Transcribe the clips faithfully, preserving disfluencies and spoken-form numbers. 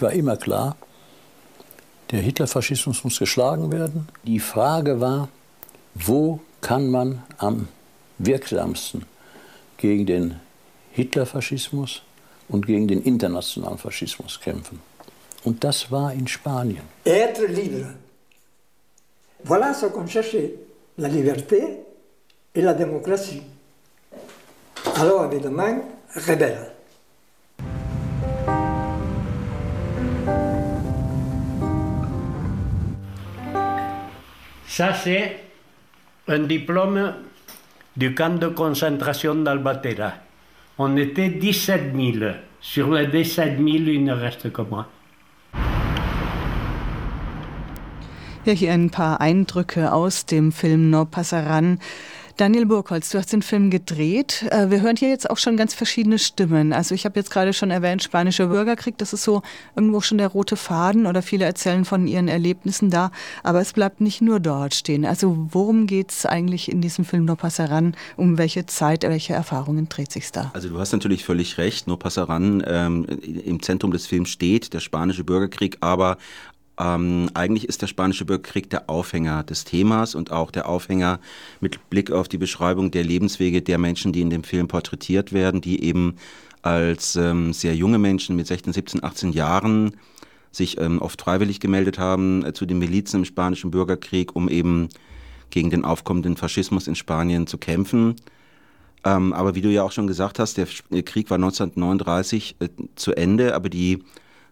mich war immer klar, der Hitlerfaschismus muss geschlagen werden. Die Frage war, wo kann man am wirksamsten gegen den Hitlerfaschismus und gegen den internationalen Faschismus kämpfen. Und das war in Spanien. Être libre. Voilà ce qu'on cherchait, la liberté et la démocratie. Alors, évidemment, rebelle. Ça, c'est un diplôme du camp de concentration d'Albatera. On était dix-sept mille. Sur les dix-sept mille, il ne reste que moi. Ja, hier ein paar Eindrücke aus dem Film No Pasaran. Daniel Burkholz, du hast den Film gedreht. Wir hören hier jetzt auch schon ganz verschiedene Stimmen. Also ich habe jetzt gerade schon erwähnt, Spanischer Bürgerkrieg, das ist so irgendwo schon der rote Faden oder viele erzählen von ihren Erlebnissen da. Aber es bleibt nicht nur dort stehen. Also worum geht es eigentlich in diesem Film No Pasaran? Um welche Zeit, welche Erfahrungen dreht sich da? Also du hast natürlich völlig recht, No Pasaran, ähm, im Zentrum des Films steht der Spanische Bürgerkrieg, aber Ähm, eigentlich ist der Spanische Bürgerkrieg der Aufhänger des Themas und auch der Aufhänger mit Blick auf die Beschreibung der Lebenswege der Menschen, die in dem Film porträtiert werden, die eben als ähm, sehr junge Menschen mit sechzehn, siebzehn, achtzehn Jahren sich ähm, oft freiwillig gemeldet haben äh, zu den Milizen im Spanischen Bürgerkrieg, um eben gegen den aufkommenden Faschismus in Spanien zu kämpfen. Ähm, aber wie du ja auch schon gesagt hast, der Krieg war neunzehnhundertneununddreißig äh, zu Ende, aber die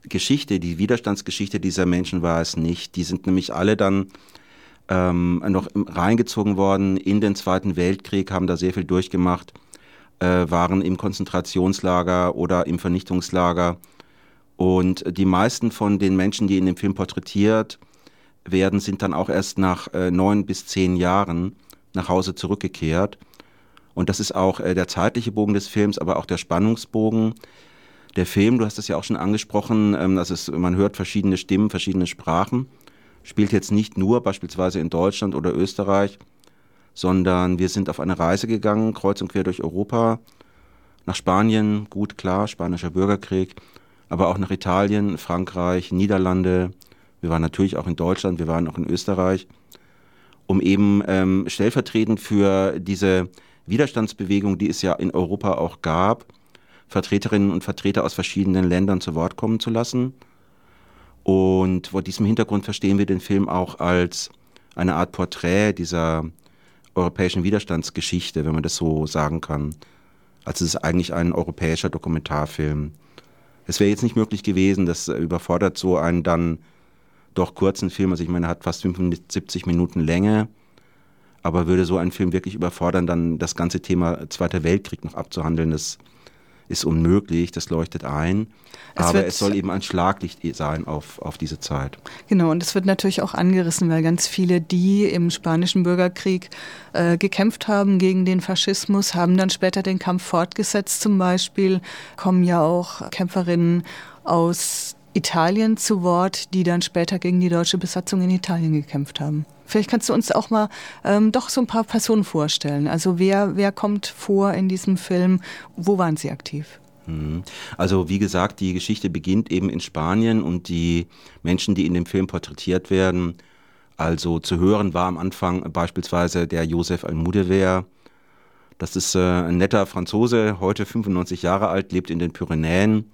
Geschichte, die Widerstandsgeschichte dieser Menschen war es nicht. Die sind nämlich alle dann ähm, noch reingezogen worden in den Zweiten Weltkrieg, haben da sehr viel durchgemacht, äh, waren im Konzentrationslager oder im Vernichtungslager. Und die meisten von den Menschen, die in dem Film porträtiert werden, sind dann auch erst nach äh, neun bis zehn Jahren nach Hause zurückgekehrt. Und das ist auch äh, der zeitliche Bogen des Films, aber auch der Spannungsbogen. Der Film, du hast es ja auch schon angesprochen, dass es, man hört verschiedene Stimmen, verschiedene Sprachen, spielt jetzt nicht nur beispielsweise in Deutschland oder Österreich, sondern wir sind auf eine Reise gegangen, kreuz und quer durch Europa, nach Spanien, gut, klar, Spanischer Bürgerkrieg, aber auch nach Italien, Frankreich, Niederlande, wir waren natürlich auch in Deutschland, wir waren auch in Österreich, um eben ähm, stellvertretend für diese Widerstandsbewegung, die es ja in Europa auch gab, Vertreterinnen und Vertreter aus verschiedenen Ländern zu Wort kommen zu lassen. Und vor diesem Hintergrund verstehen wir den Film auch als eine Art Porträt dieser europäischen Widerstandsgeschichte, wenn man das so sagen kann. Also es ist eigentlich ein europäischer Dokumentarfilm. Es wäre jetzt nicht möglich gewesen, das überfordert so einen dann doch kurzen Film, also ich meine, er hat fast fünfundsiebzig Minuten Länge, aber würde so einen Film wirklich überfordern, dann das ganze Thema Zweiter Weltkrieg noch abzuhandeln, das ist unmöglich, das leuchtet ein, es aber es soll eben ein Schlaglicht sein auf, auf diese Zeit. Genau, und es wird natürlich auch angerissen, weil ganz viele, die im Spanischen Bürgerkrieg äh, gekämpft haben gegen den Faschismus, haben dann später den Kampf fortgesetzt. Zum Beispiel kommen ja auch Kämpferinnen aus Italien zu Wort, die dann später gegen die deutsche Besatzung in Italien gekämpft haben. Vielleicht kannst du uns auch mal ähm, doch so ein paar Personen vorstellen. Also wer, wer kommt vor in diesem Film? Wo waren sie aktiv? Also wie gesagt, die Geschichte beginnt eben in Spanien und die Menschen, die in dem Film porträtiert werden, also zu hören war am Anfang beispielsweise der Josep Almudéver. Das ist äh, ein netter Franzose, heute fünfundneunzig Jahre alt, lebt in den Pyrenäen.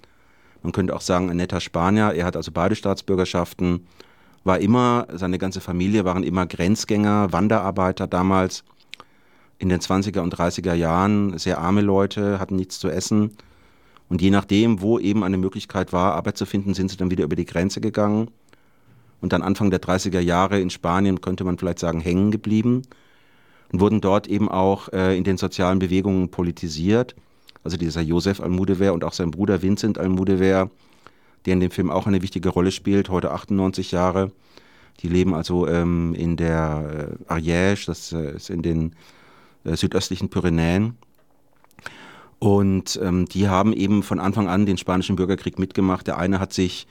Man könnte auch sagen, ein netter Spanier. Er hat also beide Staatsbürgerschaften. War immer, seine ganze Familie waren immer Grenzgänger, Wanderarbeiter damals in den zwanziger und dreißiger Jahren, sehr arme Leute, hatten nichts zu essen und je nachdem, wo eben eine Möglichkeit war, Arbeit zu finden, sind sie dann wieder über die Grenze gegangen und dann Anfang der dreißiger Jahre in Spanien, könnte man vielleicht sagen, hängen geblieben und wurden dort eben auch äh, in den sozialen Bewegungen politisiert, also dieser Josep Almudéver und auch sein Bruder Vicent Almudéver, der in dem Film auch eine wichtige Rolle spielt, heute achtundneunzig Jahre. Die leben also ähm, in der äh, Ariège, das äh, ist in den äh, südöstlichen Pyrenäen. Und ähm, die haben eben von Anfang an den Spanischen Bürgerkrieg mitgemacht. Der eine hat sich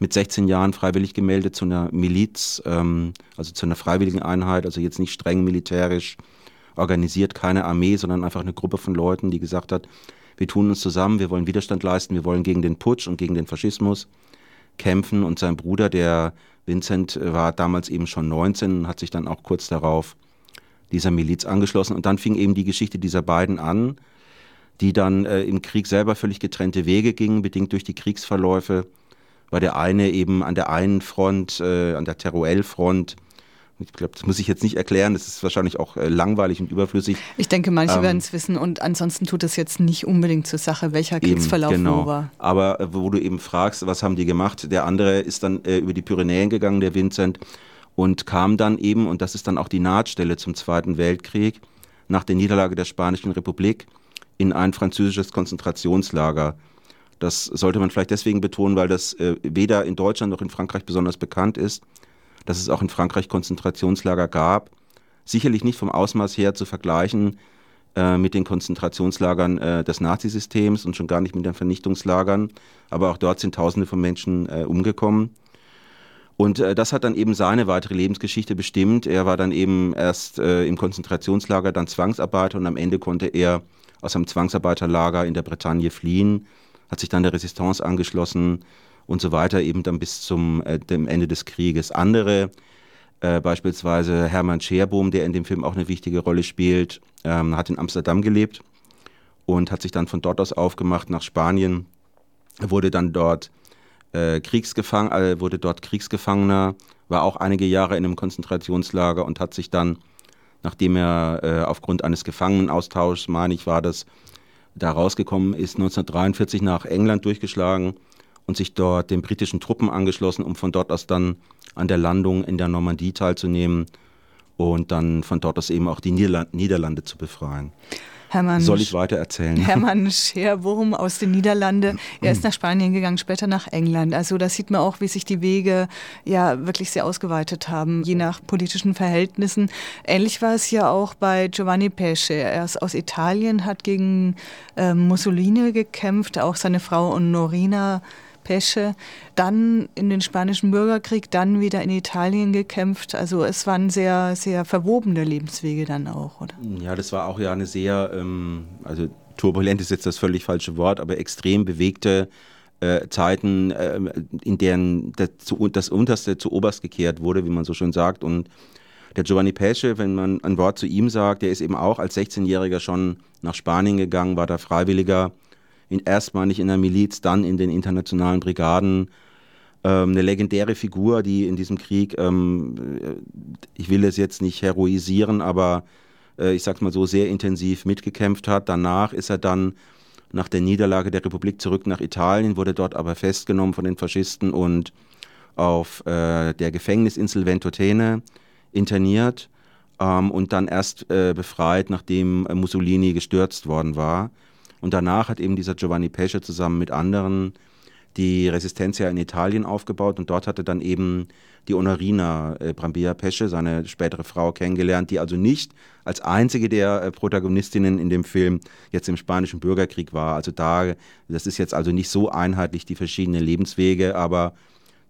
mit sechzehn Jahren freiwillig gemeldet zu einer Miliz, ähm, also zu einer freiwilligen Einheit, also jetzt nicht streng militärisch organisiert, keine Armee, sondern einfach eine Gruppe von Leuten, die gesagt hat, wir tun uns zusammen, wir wollen Widerstand leisten, wir wollen gegen den Putsch und gegen den Faschismus kämpfen. Und sein Bruder, der Vicent, war damals eben schon neunzehn und hat sich dann auch kurz darauf dieser Miliz angeschlossen. Und dann fing eben die Geschichte dieser beiden an, die dann äh, im Krieg selber völlig getrennte Wege gingen, bedingt durch die Kriegsverläufe, weil der eine eben an der einen Front, äh, an der Teruel-Front, ich glaube, das muss ich jetzt nicht erklären, das ist wahrscheinlich auch äh, langweilig und überflüssig. Ich denke, manche ähm, werden es wissen und ansonsten tut es jetzt nicht unbedingt zur Sache, welcher Kriegsverlauf eben, genau. wo war. Aber äh, wo du eben fragst, was haben die gemacht, der andere ist dann äh, über die Pyrenäen gegangen, der Vicent, und kam dann eben, und das ist dann auch die Nahtstelle zum Zweiten Weltkrieg, nach der Niederlage der Spanischen Republik in ein französisches Konzentrationslager. Das sollte man vielleicht deswegen betonen, weil das äh, weder in Deutschland noch in Frankreich besonders bekannt ist, dass es auch in Frankreich Konzentrationslager gab. Sicherlich nicht vom Ausmaß her zu vergleichen äh, mit den Konzentrationslagern äh, des Nazisystems und schon gar nicht mit den Vernichtungslagern. Aber auch dort sind Tausende von Menschen äh, umgekommen. Und äh, das hat dann eben seine weitere Lebensgeschichte bestimmt. Er war dann eben erst äh, im Konzentrationslager, dann Zwangsarbeiter und am Ende konnte er aus einem Zwangsarbeiterlager in der Bretagne fliehen, hat sich dann der Resistance angeschlossen und so weiter, eben dann bis zum äh, dem Ende des Krieges. Andere, äh, beispielsweise Hermann Scheerboom, der in dem Film auch eine wichtige Rolle spielt, ähm, hat in Amsterdam gelebt und hat sich dann von dort aus aufgemacht nach Spanien, wurde dann dort, äh, Kriegsgefang- äh, wurde dort Kriegsgefangener, war auch einige Jahre in einem Konzentrationslager und hat sich dann, nachdem er äh, aufgrund eines Gefangenenaustauschs, meine ich, war das, da rausgekommen ist, neunzehnhundertdreiundvierzig nach England durchgeschlagen und sich dort den britischen Truppen angeschlossen, um von dort aus dann an der Landung in der Normandie teilzunehmen und dann von dort aus eben auch die Niederland- Niederlande zu befreien. Hermann, soll ich weiter erzählen? Hermann Scheerboom aus den Niederlanden. Er ist nach Spanien gegangen, später nach England. Also da sieht man auch, wie sich die Wege ja wirklich sehr ausgeweitet haben, je nach politischen Verhältnissen. Ähnlich war es ja auch bei Giovanni Pesce. Er ist aus Italien, hat gegen äh, Mussolini gekämpft, auch seine Frau Onorina Pesce, dann in den Spanischen Bürgerkrieg, dann wieder in Italien gekämpft. Also es waren sehr, sehr verwobene Lebenswege dann auch, oder? Ja, das war auch ja eine sehr, ähm, also turbulent ist jetzt das völlig falsche Wort, aber extrem bewegte äh, Zeiten, äh, in deren das, das Unterste zu Oberst gekehrt wurde, wie man so schön sagt. Und der Giovanni Pesce, wenn man ein Wort zu ihm sagt, der ist eben auch als sechzehnjähriger schon nach Spanien gegangen, war da Freiwilliger, erstmalig in der Miliz, dann in den internationalen Brigaden. Ähm, eine legendäre Figur, die in diesem Krieg, ähm, ich will es jetzt nicht heroisieren, aber äh, ich sag's mal so, sehr intensiv mitgekämpft hat. Danach ist er dann nach der Niederlage der Republik zurück nach Italien, wurde dort aber festgenommen von den Faschisten und auf äh, der Gefängnisinsel Ventotene interniert ähm, und dann erst äh, befreit, nachdem äh, Mussolini gestürzt worden war. Und danach hat eben dieser Giovanni Pesce zusammen mit anderen die Resistencia in Italien aufgebaut und dort hatte dann eben die Onorina äh, Brambilla Pesce, seine spätere Frau, kennengelernt, die also nicht als einzige der äh, Protagonistinnen in dem Film jetzt im Spanischen Bürgerkrieg war. Also da, das ist jetzt also nicht so einheitlich die verschiedenen Lebenswege, aber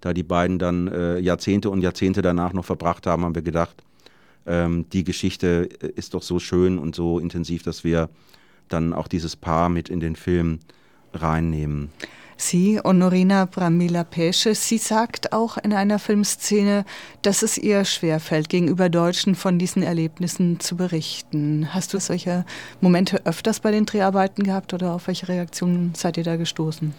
da die beiden dann äh, Jahrzehnte und Jahrzehnte danach noch verbracht haben, haben wir gedacht, ähm, die Geschichte ist doch so schön und so intensiv, dass wir dann auch dieses Paar mit in den Film reinnehmen. Sie, Onorina Brambilla Pesce, sie sagt auch in einer Filmszene, dass es ihr schwerfällt, gegenüber Deutschen von diesen Erlebnissen zu berichten. Hast du solche Momente öfters bei den Dreharbeiten gehabt oder auf welche Reaktionen seid ihr da gestoßen?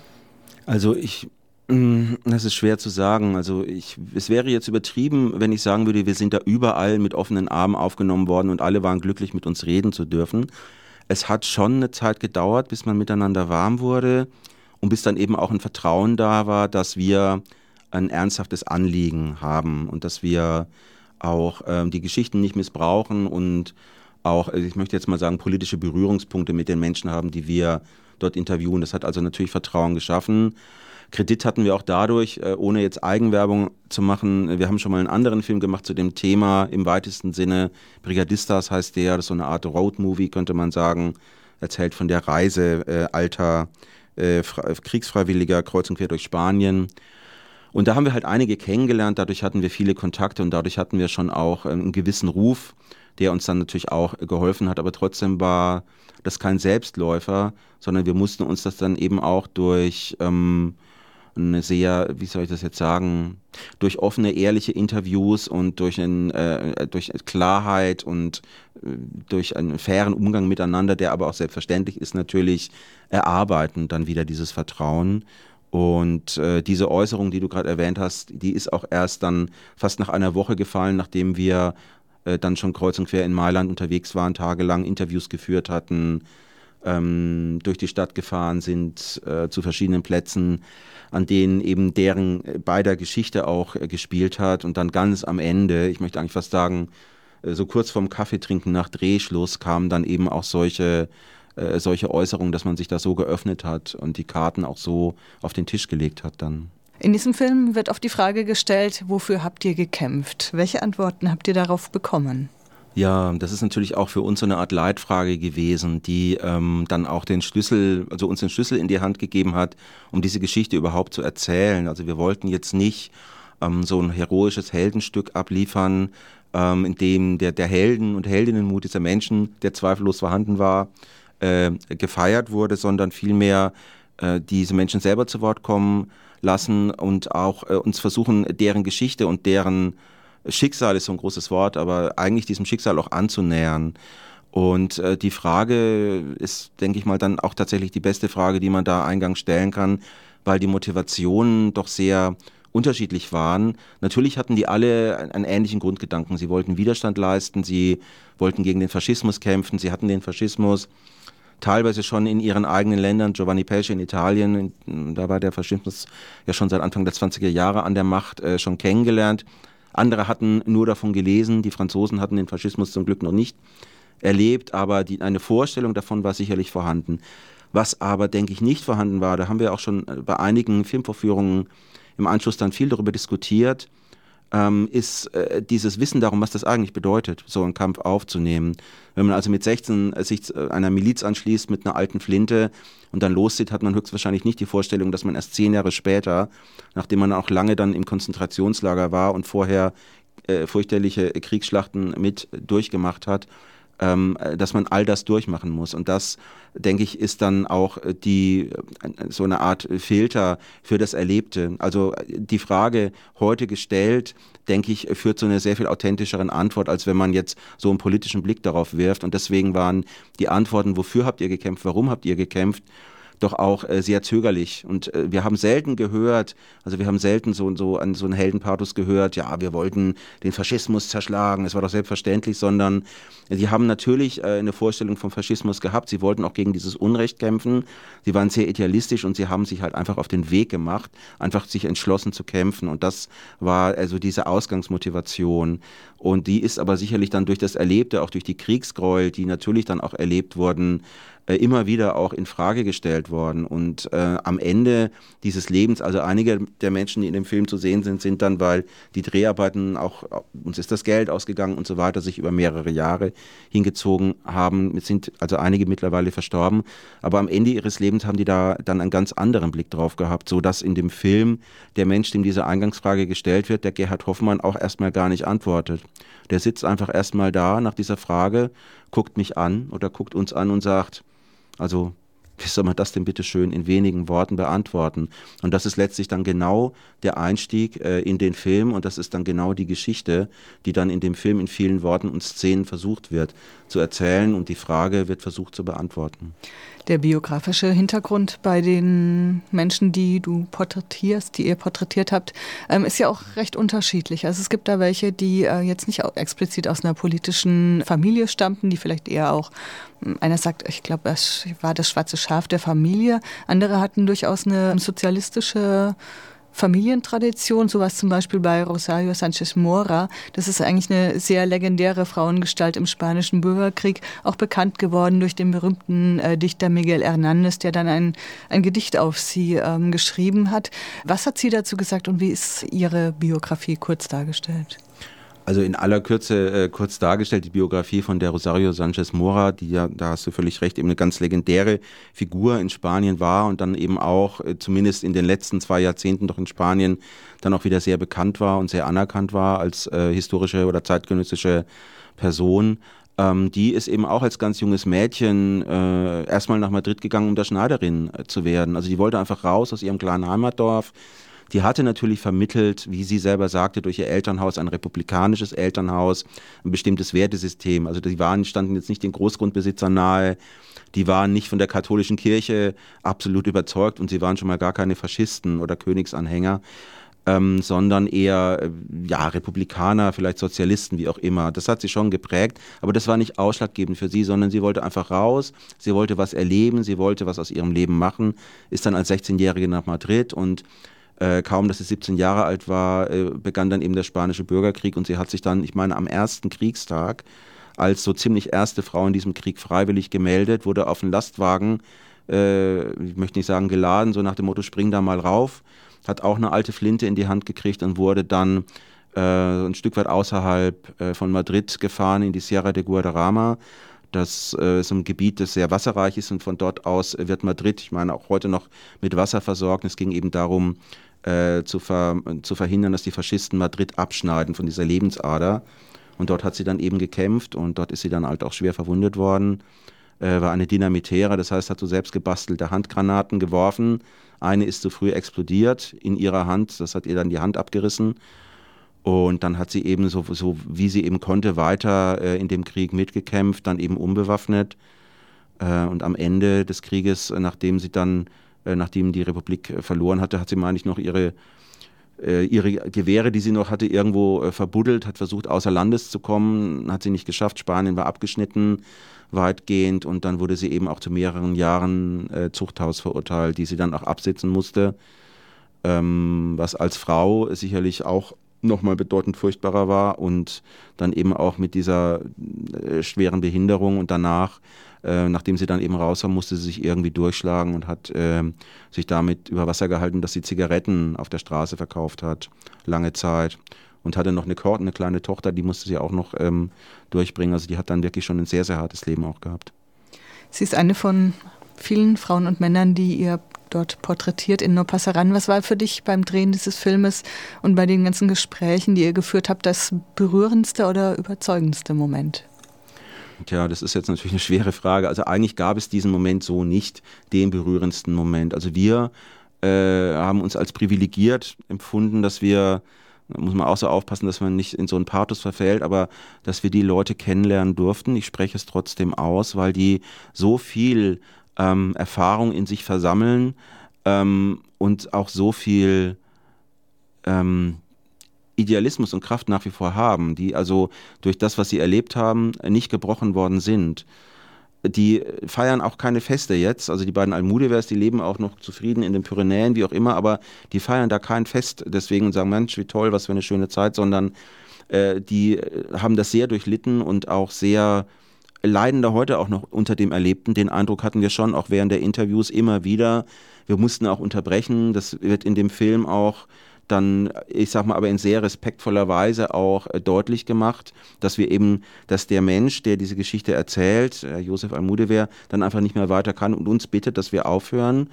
Also ich, das ist schwer zu sagen. Also ich, es wäre jetzt übertrieben, wenn ich sagen würde, wir sind da überall mit offenen Armen aufgenommen worden und alle waren glücklich, mit uns reden zu dürfen. Es hat schon eine Zeit gedauert, bis man miteinander warm wurde und bis dann eben auch ein Vertrauen da war, dass wir ein ernsthaftes Anliegen haben und dass wir auch ähm, die Geschichten nicht missbrauchen und auch, ich möchte jetzt mal sagen, politische Berührungspunkte mit den Menschen haben, die wir dort interviewen. Das hat also natürlich Vertrauen geschaffen. Kredit hatten wir auch dadurch, äh, ohne jetzt Eigenwerbung zu machen. Wir haben schon mal einen anderen Film gemacht zu dem Thema, im weitesten Sinne. Brigadistas heißt der, das ist so eine Art Roadmovie, könnte man sagen. Erzählt von der Reise äh, alter äh, Fra- Kriegsfreiwilliger kreuz und quer durch Spanien. Und da haben wir halt einige kennengelernt, dadurch hatten wir viele Kontakte und dadurch hatten wir schon auch äh, einen gewissen Ruf, der uns dann natürlich auch geholfen hat, aber trotzdem war das kein Selbstläufer, sondern wir mussten uns das dann eben auch durch ähm, eine sehr, wie soll ich das jetzt sagen, durch offene, ehrliche Interviews und durch, einen, äh, durch Klarheit und äh, durch einen fairen Umgang miteinander, der aber auch selbstverständlich ist, natürlich erarbeiten dann wieder dieses Vertrauen. Und äh, diese Äußerung, die du gerade erwähnt hast, die ist auch erst dann fast nach einer Woche gefallen, nachdem wir äh, dann schon kreuz und quer in Mailand unterwegs waren, tagelang Interviews geführt hatten, ähm, durch die Stadt gefahren sind, äh, zu verschiedenen Plätzen, an denen eben deren äh, beider Geschichte auch äh, gespielt hat. Und dann ganz am Ende, ich möchte eigentlich fast sagen, äh, so kurz vorm Kaffeetrinken nach Drehschluss kamen dann eben auch solche... Äh, solche Äußerungen, dass man sich da so geöffnet hat und die Karten auch so auf den Tisch gelegt hat dann. In diesem Film wird oft die Frage gestellt, wofür habt ihr gekämpft? Welche Antworten habt ihr darauf bekommen? Ja, das ist natürlich auch für uns so eine Art Leitfrage gewesen, die ähm, dann auch den Schlüssel, also uns den Schlüssel in die Hand gegeben hat, um diese Geschichte überhaupt zu erzählen. Also wir wollten jetzt nicht ähm, so ein heroisches Heldenstück abliefern, ähm, in dem der, der Helden- und Heldinnenmut dieser Menschen, der zweifellos vorhanden war, gefeiert wurde, sondern vielmehr äh, diese Menschen selber zu Wort kommen lassen und auch äh, uns versuchen, deren Geschichte und deren Schicksal ist so ein großes Wort, aber eigentlich diesem Schicksal auch anzunähern. Und äh, die Frage ist, denke ich mal, dann auch tatsächlich die beste Frage, die man da eingangs stellen kann, weil die Motivationen doch sehr unterschiedlich waren. Natürlich hatten die alle einen ähnlichen Grundgedanken. Sie wollten Widerstand leisten, sie wollten gegen den Faschismus kämpfen, sie hatten den Faschismus teilweise schon in ihren eigenen Ländern, Giovanni Pesce in Italien, da war der Faschismus ja schon seit Anfang der zwanziger Jahre an der Macht, äh, schon kennengelernt. Andere hatten nur davon gelesen, die Franzosen hatten den Faschismus zum Glück noch nicht erlebt, aber die, eine Vorstellung davon war sicherlich vorhanden. Was aber, denke ich, nicht vorhanden war, da haben wir auch schon bei einigen Filmvorführungen im Anschluss dann viel darüber diskutiert, Ähm, ist äh, dieses Wissen darum, was das eigentlich bedeutet, so einen Kampf aufzunehmen. Wenn man also mit sechzehn äh, sich äh, einer Miliz anschließt mit einer alten Flinte und dann loszieht, hat man höchstwahrscheinlich nicht die Vorstellung, dass man erst zehn Jahre später, nachdem man auch lange dann im Konzentrationslager war und vorher äh, fürchterliche Kriegsschlachten mit durchgemacht hat, ähm, dass man all das durchmachen muss. Und das, denke ich, ist dann auch die, so eine Art Filter für das Erlebte. Also die Frage heute gestellt, denke ich, führt zu einer sehr viel authentischeren Antwort, als wenn man jetzt so einen politischen Blick darauf wirft. Und deswegen waren die Antworten, wofür habt ihr gekämpft, warum habt ihr gekämpft, doch auch sehr zögerlich. Und wir haben selten gehört, also wir haben selten so, so an so einen Heldenpathos gehört, ja, wir wollten den Faschismus zerschlagen, das war doch selbstverständlich, sondern sie haben natürlich eine Vorstellung vom Faschismus gehabt, sie wollten auch gegen dieses Unrecht kämpfen, sie waren sehr idealistisch und sie haben sich halt einfach auf den Weg gemacht, einfach sich entschlossen zu kämpfen, und das war also diese Ausgangsmotivation, und die ist aber sicherlich dann durch das Erlebte, auch durch die Kriegsgräuel, die natürlich dann auch erlebt wurden, immer wieder auch in Frage gestellt worden. Und äh, am Ende dieses Lebens, also einige der Menschen, die in dem Film zu sehen sind, sind dann, weil die Dreharbeiten auch, uns ist das Geld ausgegangen und so weiter, sich über mehrere Jahre hingezogen haben, sind also einige mittlerweile verstorben, aber am Ende ihres Lebens haben die da dann einen ganz anderen Blick drauf gehabt, sodass in dem Film der Mensch, dem diese Eingangsfrage gestellt wird, der Gerhard Hoffmann, auch erstmal gar nicht antwortet. Der sitzt einfach erstmal da nach dieser Frage, guckt mich an oder guckt uns an und sagt, also wie soll man das denn bitte schön in wenigen Worten beantworten? Und das ist letztlich dann genau der Einstieg äh, in den Film, und das ist dann genau die Geschichte, die dann in dem Film in vielen Worten und Szenen versucht wird zu erzählen, und die Frage wird versucht zu beantworten. Der biografische Hintergrund bei den Menschen, die du porträtierst, die ihr porträtiert habt, ähm, ist ja auch recht unterschiedlich. Also es gibt da welche, die äh, jetzt nicht explizit aus einer politischen Familie stammten, die vielleicht eher auch, äh, einer sagt, ich glaube, das war das schwarze Schaf der Familie. Andere hatten durchaus eine sozialistische Familientradition, sowas zum Beispiel bei Rosario Sanchez Mora. Das ist eigentlich eine sehr legendäre Frauengestalt im Spanischen Bürgerkrieg, auch bekannt geworden durch den berühmten äh, Dichter Miguel Hernández, der dann ein, ein Gedicht auf sie ähm, geschrieben hat. Was hat sie dazu gesagt und wie ist ihre Biografie kurz dargestellt? Also in aller Kürze äh, kurz dargestellt, die Biografie von der Rosario Sanchez Mora, die ja, da hast du völlig recht, eben eine ganz legendäre Figur in Spanien war und dann eben auch äh, zumindest in den letzten zwei Jahrzehnten doch in Spanien dann auch wieder sehr bekannt war und sehr anerkannt war als äh, historische oder zeitgenössische Person. Ähm, die ist eben auch als ganz junges Mädchen äh, erstmal nach Madrid gegangen, um da Schneiderin äh, zu werden. Also die wollte einfach raus aus ihrem kleinen Heimatdorf. Die hatte natürlich vermittelt, wie sie selber sagte, durch ihr Elternhaus, ein republikanisches Elternhaus, ein bestimmtes Wertesystem. Also die waren, standen jetzt nicht den Großgrundbesitzern nahe, die waren nicht von der katholischen Kirche absolut überzeugt und sie waren schon mal gar keine Faschisten oder Königsanhänger. Ähm, sondern eher ja, Republikaner, vielleicht Sozialisten, wie auch immer. Das hat sie schon geprägt, aber das war nicht ausschlaggebend für sie, sondern sie wollte einfach raus, sie wollte was erleben, sie wollte was aus ihrem Leben machen, ist dann als sechzehnjährige nach Madrid und äh, kaum, dass sie siebzehn Jahre alt war, äh, begann dann eben der Spanische Bürgerkrieg und sie hat sich dann, ich meine, am ersten Kriegstag als so ziemlich erste Frau in diesem Krieg freiwillig gemeldet, wurde auf einen Lastwagen, äh, ich möchte nicht sagen geladen, so nach dem Motto, spring da mal rauf, hat auch eine alte Flinte in die Hand gekriegt und wurde dann äh, ein Stück weit außerhalb äh, von Madrid gefahren in die Sierra de Guadarrama. Das äh, ist ein Gebiet, das sehr wasserreich ist und von dort aus wird Madrid, ich meine auch heute noch, mit Wasser versorgt. Es ging eben darum, äh, zu, ver- zu verhindern, dass die Faschisten Madrid abschneiden von dieser Lebensader. Und dort hat sie dann eben gekämpft und dort ist sie dann halt auch schwer verwundet worden. War eine Dynamitäre, das heißt, hat so selbst gebastelte Handgranaten geworfen. Eine ist zu früh explodiert in ihrer Hand, das hat ihr dann die Hand abgerissen. Und dann hat sie eben, so, so wie sie eben konnte, weiter äh, in dem Krieg mitgekämpft, dann eben unbewaffnet. Äh, und am Ende des Krieges, nachdem sie dann, äh, nachdem die Republik äh, verloren hatte, hat sie, meine ich, noch ihre, äh, ihre Gewehre, die sie noch hatte, irgendwo äh, verbuddelt, hat versucht, außer Landes zu kommen, hat sie nicht geschafft, Spanien war abgeschnitten. Weitgehend und dann wurde sie eben auch zu mehreren Jahren äh, Zuchthaus verurteilt, die sie dann auch absitzen musste, ähm, was als Frau sicherlich auch nochmal bedeutend furchtbarer war und dann eben auch mit dieser äh, schweren Behinderung und danach, äh, nachdem sie dann eben raus war, musste sie sich irgendwie durchschlagen und hat äh, sich damit über Wasser gehalten, dass sie Zigaretten auf der Straße verkauft hat, lange Zeit. Und hatte noch eine, eine kleine Tochter, die musste sie auch noch ähm, durchbringen. Also die hat dann wirklich schon ein sehr, sehr hartes Leben auch gehabt. Sie ist eine von vielen Frauen und Männern, die ihr dort porträtiert in No pasaran. Was war für dich beim Drehen dieses Filmes und bei den ganzen Gesprächen, die ihr geführt habt, das berührendste oder überzeugendste Moment? Tja, das ist jetzt natürlich eine schwere Frage. Also eigentlich gab es diesen Moment so nicht, den berührendsten Moment. Also wir äh, haben uns als privilegiert empfunden, dass wir... Da muss man auch so aufpassen, dass man nicht in so einen Pathos verfällt, aber dass wir die Leute kennenlernen durften. Ich spreche es trotzdem aus, weil die so viel ähm, Erfahrung in sich versammeln ähm, und auch so viel ähm, Idealismus und Kraft nach wie vor haben, die also durch das, was sie erlebt haben, nicht gebrochen worden sind. Die feiern auch keine Feste jetzt, also die beiden Almudévers, die leben auch noch zufrieden in den Pyrenäen, wie auch immer, aber die feiern da kein Fest, deswegen sagen, Mensch, wie toll, was für eine schöne Zeit, sondern äh, die haben das sehr durchlitten und auch sehr leiden da heute auch noch unter dem Erlebten. Den Eindruck hatten wir schon, auch während der Interviews immer wieder, wir mussten auch unterbrechen, das wird in dem Film auch dann, ich sag mal, aber in sehr respektvoller Weise auch äh, deutlich gemacht, dass wir eben, dass der Mensch, der diese Geschichte erzählt, äh, Josep Almudéver, dann einfach nicht mehr weiter kann und uns bittet, dass wir aufhören.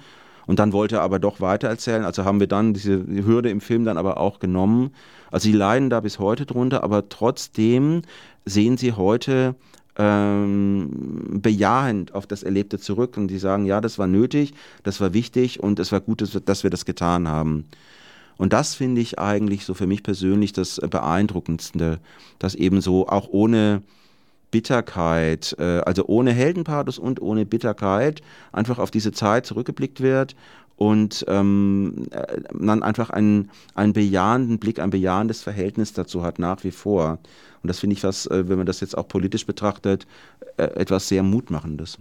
Und dann wollte er aber doch weitererzählen, also haben wir dann diese Hürde im Film dann aber auch genommen. Also sie leiden da bis heute drunter, aber trotzdem sehen sie heute ähm, bejahend auf das Erlebte zurück und die sagen, ja, das war nötig, das war wichtig und es war gut, dass wir, dass wir das getan haben. Und das finde ich eigentlich so für mich persönlich das Beeindruckendste, dass eben so auch ohne Bitterkeit, also ohne Heldenpathos und ohne Bitterkeit einfach auf diese Zeit zurückgeblickt wird und ähm, man einfach einen, einen bejahenden Blick, ein bejahendes Verhältnis dazu hat nach wie vor. Und das finde ich was, wenn man das jetzt auch politisch betrachtet, etwas sehr Mutmachendes.